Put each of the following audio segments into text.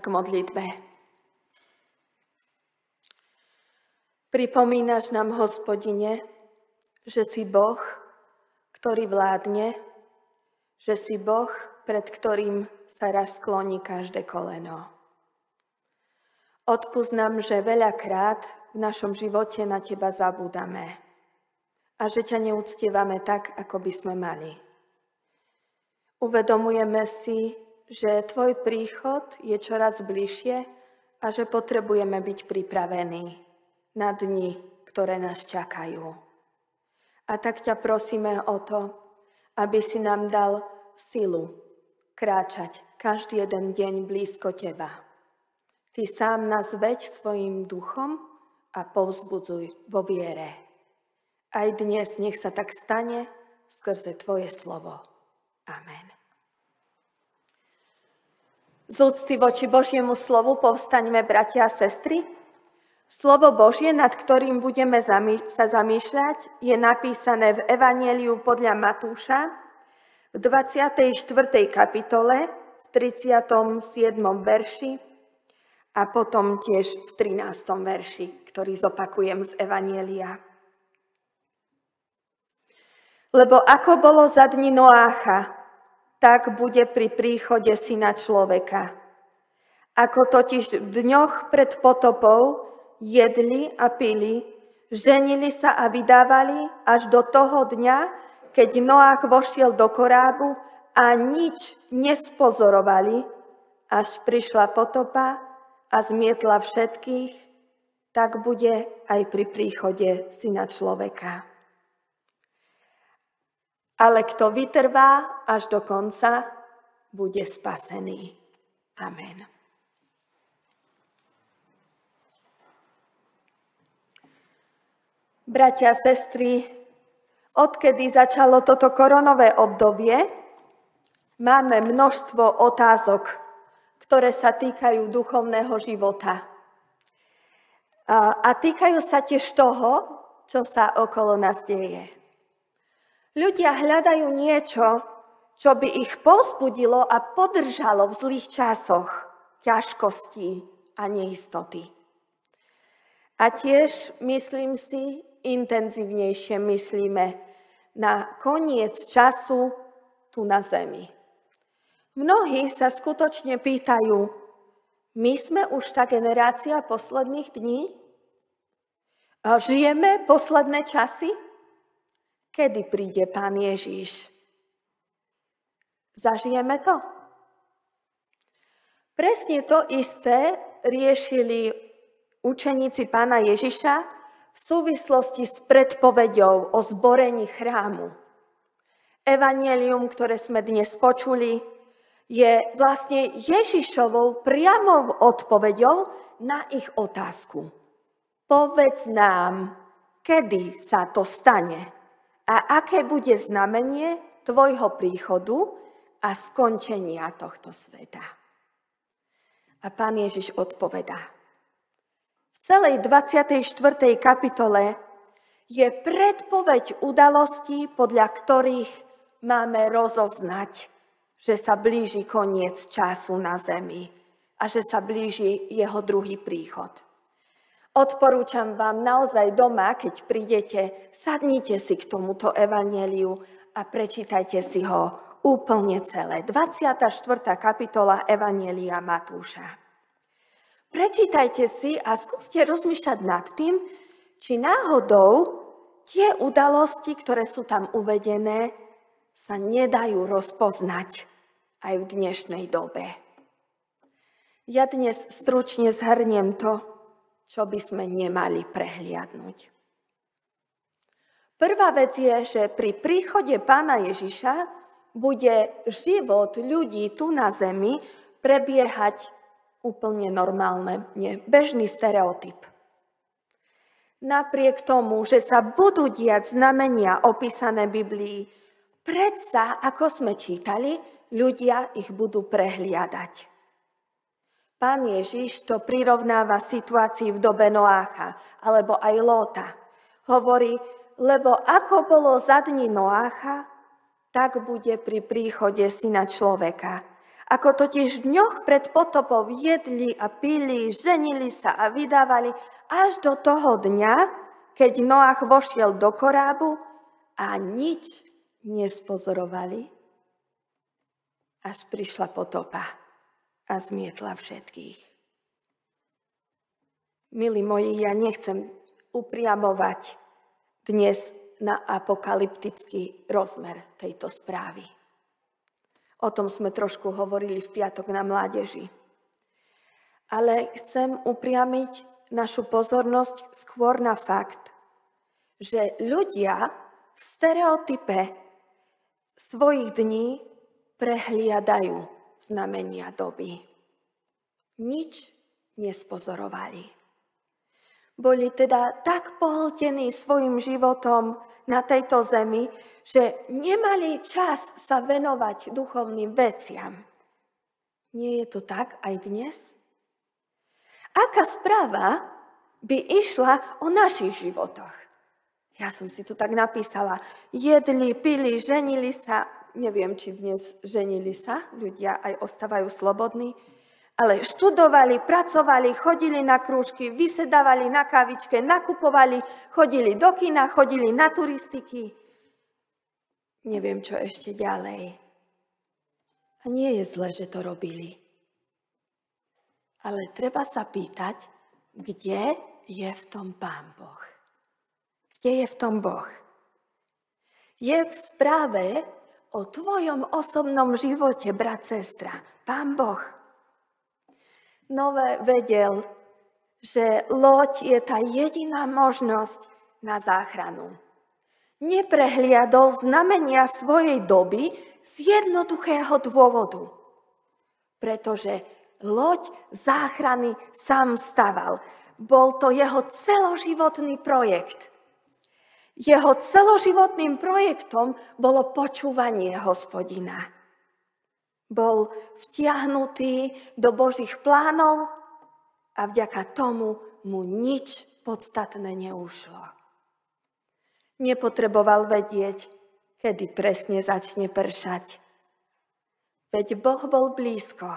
k modlitbe. Pripomínaš nám, Hospodine, že si Boh, ktorý vládne, že si Boh, pred ktorým sa raz skloní každé koleno. Odpusť nám, že veľakrát v našom živote na teba zabúdame a že ťa neúctievame tak, ako by sme mali. Uvedomujeme si, že tvoj príchod je čoraz bližšie a že potrebujeme byť pripravení na dni, ktoré nás čakajú. A tak ťa prosíme o to, aby si nám dal silu kráčať každý jeden deň blízko teba. Ty sám nás veď svojim duchom a povzbudzuj vo viere. Aj dnes nech sa tak stane skrze tvoje slovo. Amen. Z úcty voči Božiemu slovu povstaňme, bratia a sestry. Slovo Božie, nad ktorým budeme sa zamýšľať, je napísané v Evanjeliu podľa Matúša v 24. kapitole, v 37. verši a potom tiež v 13. verši, ktorý zopakujem z Evanjelia. Lebo ako bolo za dni Noácha, tak bude pri príchode Syna človeka. Ako totiž v dňoch pred potopou jedli a pili, ženili sa a vydávali až do toho dňa, keď Noách vošiel do korábu a nič nespozorovali, až prišla potopa a zmietla všetkých, tak bude aj pri príchode Syna človeka. Ale kto vytrvá až do konca, bude spasený. Amen. Bratia, sestry, odkedy začalo toto koronové obdobie, máme množstvo otázok, ktoré sa týkajú duchovného života. A týkajú sa tiež toho, čo sa okolo nás deje. Ľudia hľadajú niečo, čo by ich povzbudilo a podržalo v zlých časoch ťažkostí a neistoty. A tiež, myslím si, intenzívnejšie myslíme na koniec času tu na zemi. Mnohí sa skutočne pýtajú, my sme už tá generácia posledných dní? Žijeme posledné časy? Kedy príde Pán Ježiš? Zažijeme to? Presne to isté riešili učeníci Pána Ježiša v súvislosti s predpoveďou o zborení chrámu. Evanjelium, ktoré sme dnes počuli, je vlastne Ježišovou priamou odpoveďou na ich otázku. Povedz nám, kedy sa to stane? A aké bude znamenie tvojho príchodu a skončenia tohto sveta? A Pán Ježiš odpovedá. V celej 24. kapitole je predpoveď udalostí, podľa ktorých máme rozoznať, že sa blíži koniec času na zemi a že sa blíži jeho druhý príchod. Odporúčam vám naozaj doma, keď prídete, sadnite si k tomuto evanjeliu a prečítajte si ho úplne celé. 24. kapitola Evanjelia Matúša. Prečítajte si a skúste rozmýšľať nad tým, či náhodou tie udalosti, ktoré sú tam uvedené, sa nedajú rozpoznať aj v dnešnej dobe. Ja dnes stručne zhrniem to, čo by sme nemali prehliadnúť. Prvá vec je, že pri príchode Pána Ježiša bude život ľudí tu na zemi prebiehať úplne normálne, bežný stereotyp. Napriek tomu, že sa budú diať znamenia opísané v Biblii, predsa, ako sme čítali, ľudia ich budú prehliadať. Pán Ježiš to prirovnáva situácii v dobe Noácha, alebo aj Lóta. Hovorí, lebo ako bolo za dni Noácha, tak bude pri príchode Syna človeka. A Ako totiž v dňoch pred potopom jedli a pili, ženili sa a vydávali až do toho dňa, keď Noach vošiel do korábu a nič nespozorovali, až prišla potopa a zmietla všetkých. Milí moji, ja nechcem upriamovať dnes na apokalyptický rozmer tejto správy. O tom sme trošku hovorili v piatok na mládeži. Ale chcem upriamiť našu pozornosť skôr na fakt, že ľudia v stereotype svojich dní prehliadajú znamenia doby. Nič nespozorovali. Boli teda tak pohltení svojim životom na tejto zemi, že nemali čas sa venovať duchovným veciam. Nie je to tak aj dnes? Aká správa by išla o našich životoch? Ja som si to tak napísala. Jedli, pili, ženili sa. Neviem, či dnes ženili sa. Ľudia aj ostávajú slobodní. Ale študovali, pracovali, chodili na krúžky, vysedávali na kávičke, nakupovali, chodili do kina, chodili na turistiky. Neviem, čo ešte ďalej. A nie je zle, že to robili. Ale treba sa pýtať, kde je v tom Pán Boh? Kde je v tom Boh? Je v správe o tvojom osobnom živote, brat, sestra, Pán Boh. Noé vedel, že loď je tá jediná možnosť na záchranu. Neprehliadol znamenia svojej doby z jednoduchého dôvodu. Pretože loď záchrany sám staval. Bol to jeho celoživotný projekt. Jeho celoživotným projektom bolo počúvanie Hospodina. Bol vtiahnutý do Božích plánov a vďaka tomu mu nič podstatné neušlo. Nepotreboval vedieť, kedy presne začne pršať. Veď Boh bol blízko.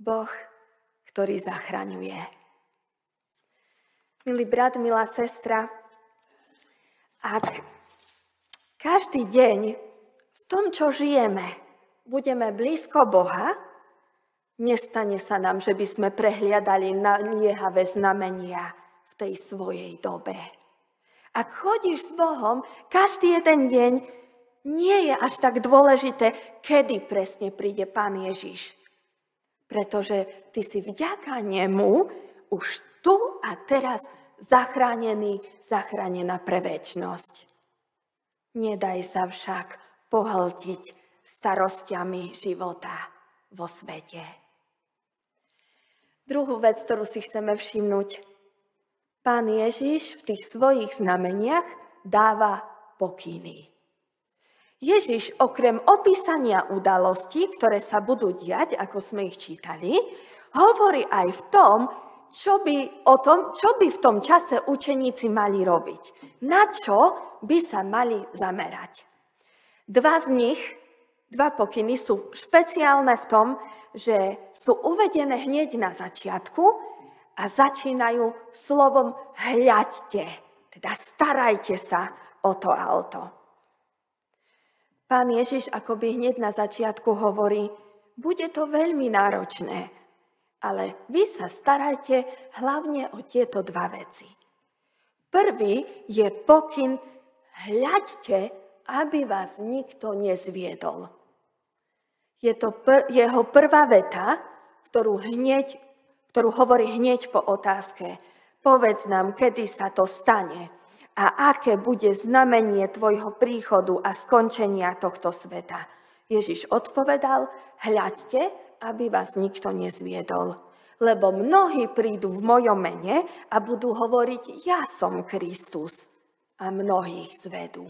Boh, ktorý zachraňuje. Milý brat, milá sestra, ak každý deň v tom, čo žijeme, budeme blízko Boha, nestane sa nám, že by sme prehliadali naliehavé znamenia v tej svojej dobe. Ak chodíš s Bohom, každý jeden deň nie je až tak dôležité, kedy presne príde Pán Ježiš. Pretože ty si vďaka nemu už tu a teraz zachránený, zachránená pre večnosť. Nedaj sa však pohltiť starostiami života vo svete. Druhú vec, ktorú si chceme všimnúť. Pán Ježiš v tých svojich znameniach dáva pokyny. Ježiš okrem opísania udalostí, ktoré sa budú diať, ako sme ich čítali, hovorí aj v tom, čo by v tom čase učeníci mali robiť. Na čo by sa mali zamerať. Dva pokyny sú špeciálne v tom, že sú uvedené hneď na začiatku a začínajú slovom hľaďte, teda starajte sa o to a o to. Pán Ježiš akoby hneď na začiatku hovorí, bude to veľmi náročné, ale vy sa starajte hlavne o tieto dva veci. Prvý je pokyn hľaďte, aby vás nikto nezviedol. Je to jeho prvá veta, ktorú hovorí hneď po otázke. Povedz nám, kedy sa to stane a aké bude znamenie tvojho príchodu a skončenia tohto sveta. Ježiš odpovedal, hľaďte, aby vás nikto nezviedol, lebo mnohí prídu v mojom mene a budú hovoriť, ja som Kristus, a mnohých zvedú.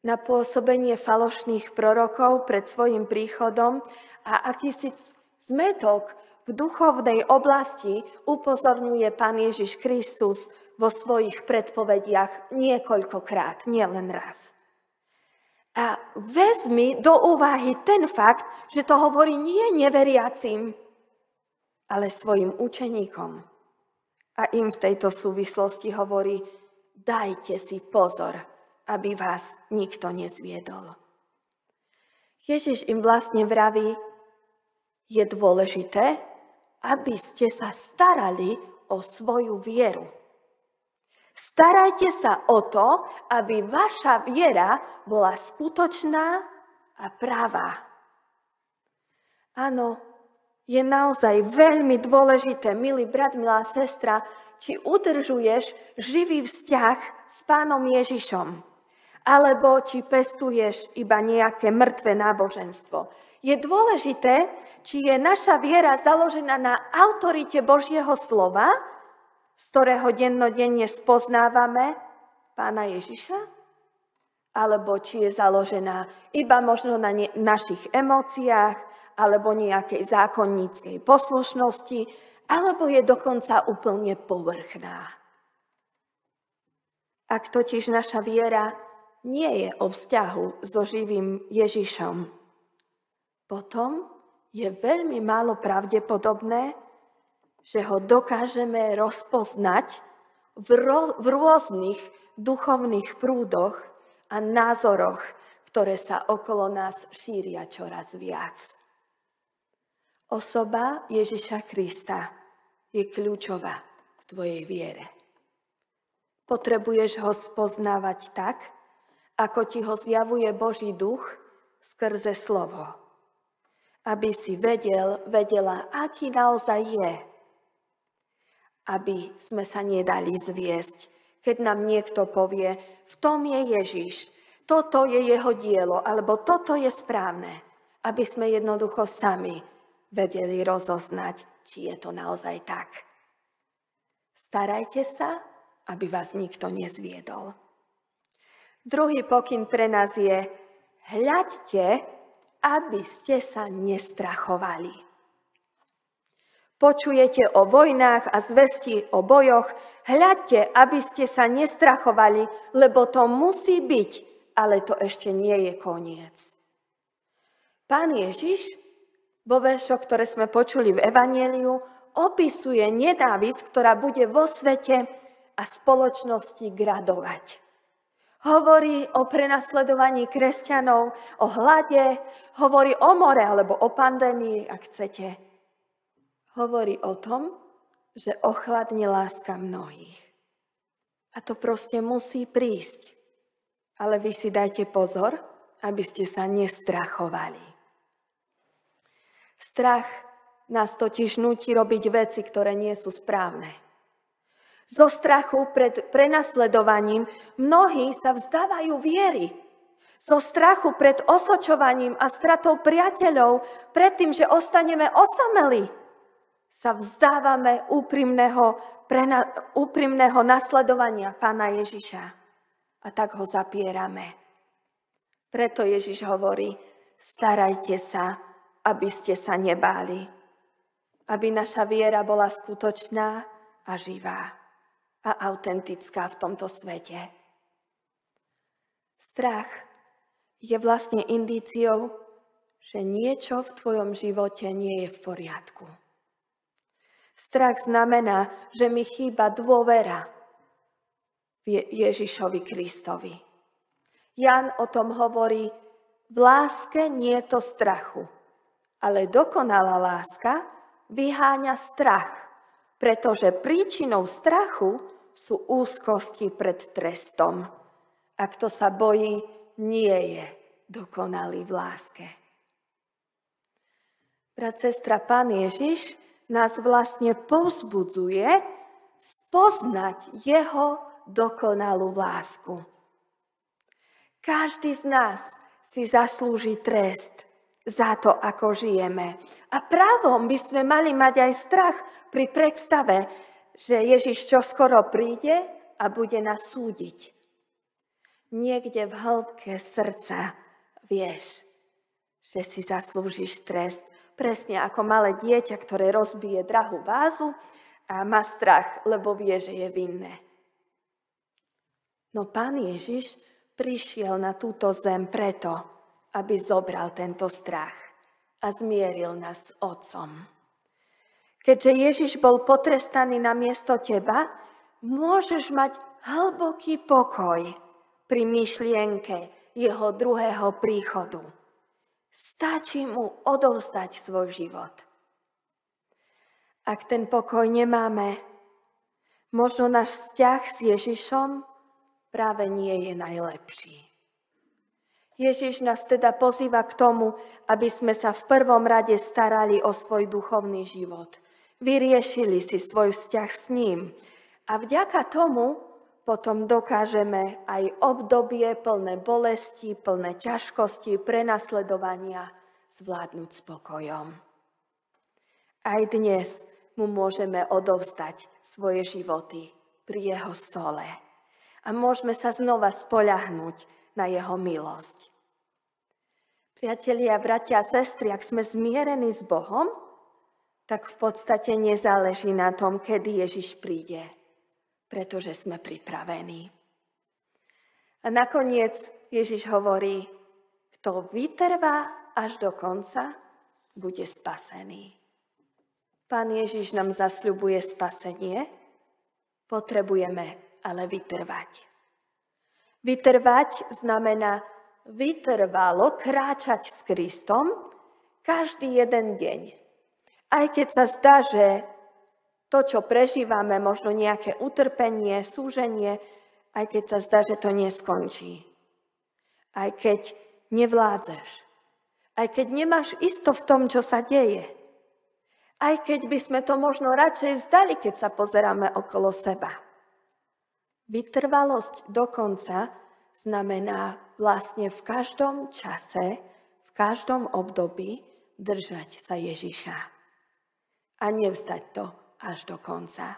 Na pôsobenie falošných prorokov pred svojim príchodom a akýsi zmetok v duchovnej oblasti upozorňuje Pán Ježiš Kristus vo svojich predpovediach niekoľkokrát, nielen raz. vezmi do úvahy ten fakt, že to hovorí nie neveriacim, ale svojim učeníkom. A im v tejto súvislosti hovorí, dajte si pozor, aby vás nikto nezviedol. Ježiš im vlastne vraví, je dôležité, aby ste sa starali o svoju vieru. Starajte sa o to, aby vaša viera bola skutočná a pravá. Áno, je naozaj veľmi dôležité, milý brat, milá sestra, či udržuješ živý vzťah s Pánom Ježišom, alebo či pestuješ iba nejaké mŕtve náboženstvo. Je dôležité, či je naša viera založená na autorite Božieho slova, z ktorého dennodenne spoznávame Pána Ježiša? Alebo či je založená iba možno na našich emóciách, alebo nejakej zákonníckej poslušnosti, alebo je dokonca úplne povrchná. Ak totiž naša viera nie je o vzťahu so živým Ježišom, potom je veľmi málo pravdepodobné, že ho dokážeme rozpoznať v rôznych duchovných prúdoch a názoroch, ktoré sa okolo nás šíria čoraz viac. Osoba Ježiša Krista je kľúčová v tvojej viere. Potrebuješ ho spoznávať tak, ako ti ho zjavuje Boží duch skrze slovo, aby si vedela, aký naozaj je, aby sme sa nedali zviesť, keď nám niekto povie, v tom je Ježiš, toto je jeho dielo, alebo toto je správne, aby sme jednoducho sami vedeli rozoznať, či je to naozaj tak. Starajte sa, aby vás nikto nezviedol. Druhý pokyn pre nás je, hľaďte, aby ste sa nestrachovali. Počujete o vojnách a zvesti o bojoch, hľadte, aby ste sa nestrachovali, lebo to musí byť, ale to ešte nie je koniec. Pán Ježiš vo veršoch, ktoré sme počuli v Evanjeliu, opisuje nenávisť, ktorá bude vo svete a spoločnosti gradovať. Hovorí o prenasledovaní kresťanov, o hlade, hovorí o more alebo o pandémii, ak chcete. Hovorí o tom, že ochladne láska mnohých. A to proste musí prísť. Ale vy si dajte pozor, aby ste sa nestrachovali. Strach nás totiž núti robiť veci, ktoré nie sú správne. Zo strachu pred prenasledovaním mnohí sa vzdávajú viery. Zo strachu pred osočovaním a stratou priateľov, pred tým, že ostaneme osameli, sa vzdávame úprimného nasledovania Pána Ježiša a tak ho zapierame. Preto Ježiš hovorí, starajte sa, aby ste sa nebáli, aby naša viera bola skutočná a živá a autentická v tomto svete. Strach je vlastne indíciou, že niečo v tvojom živote nie je v poriadku. Strach znamená, že mi chýba dôvera v Ježišovi Kristovi. Ján o tom hovorí, v láske nie je to strachu, ale dokonalá láska vyháňa strach, pretože príčinou strachu sú úzkosti pred trestom. A kto sa bojí, nie je dokonalý v láske. Brat, sestra, Pán Ježiš nás vlastne povzbudzuje spoznať jeho dokonalú lásku. Každý z nás si zaslúži trest za to, ako žijeme. A právom by sme mali mať aj strach pri predstave, že Ježiš čoskoro príde a bude nás súdiť. Niekde v hĺbke srdca vieš, že si zaslúžiš trest, presne ako malé dieťa, ktoré rozbije drahú vázu a má strach, lebo vie, že je vinné. No Pán Ježiš Prišiel na túto zem preto, aby zobral tento strach a zmieril nás s Otcom. Keďže Ježiš bol potrestaný na miesto teba, môžeš mať hlboký pokoj pri myšlienke jeho druhého príchodu. Stačí mu odovzdať svoj život. Ak ten pokoj nemáme, možno náš vzťah s Ježišom práve nie je najlepší. Ježiš nás teda pozýva k tomu, aby sme sa v prvom rade starali o svoj duchovný život. Vyriešili si svoj vzťah s ním a vďaka tomu potom dokážeme aj obdobie plné bolesti, plné ťažkosti, prenasledovania zvládnuť spokojom. Aj dnes mu môžeme odovzdať svoje životy pri jeho stole. A môžeme sa znova spoľahnúť na jeho milosť. Priatelia, bratia a sestry, ak sme zmierení s Bohom, tak v podstate nezáleží na tom, kedy Ježiš príde, pretože sme pripravení. A nakoniec Ježiš hovorí, kto vytrvá až do konca, bude spasený. Pán Ježiš nám zasľubuje spasenie, potrebujeme ale vytrvať. Vytrvať znamená vytrvalo kráčať s Kristom každý jeden deň. Aj keď sa zdá, že to, čo prežívame, možno nejaké utrpenie, súženie, aj keď sa zdá, že to neskončí. Aj keď nevládzeš. Aj keď nemáš isto v tom, čo sa deje. Aj keď by sme to možno radšej vzdali, keď sa pozeráme okolo seba. Vytrvalosť dokonca znamená vlastne v každom čase, v každom období držať sa Ježiša a nevzdať to až do konca.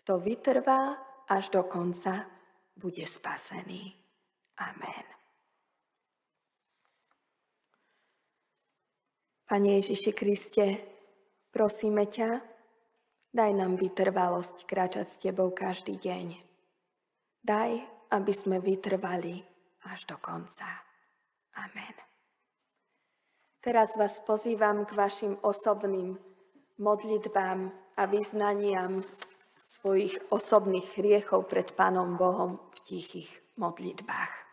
Kto vytrvá až do konca, bude spasený. Amen. Pane Ježiši Kriste, prosíme ťa, daj nám vytrvalosť kráčať s tebou každý deň. Daj, aby sme vytrvali až do konca. Amen. Teraz vás pozývam k vašim osobným modlitbám a vyznaniam svojich osobných hriechov pred Pánom Bohom v tichých modlitbách.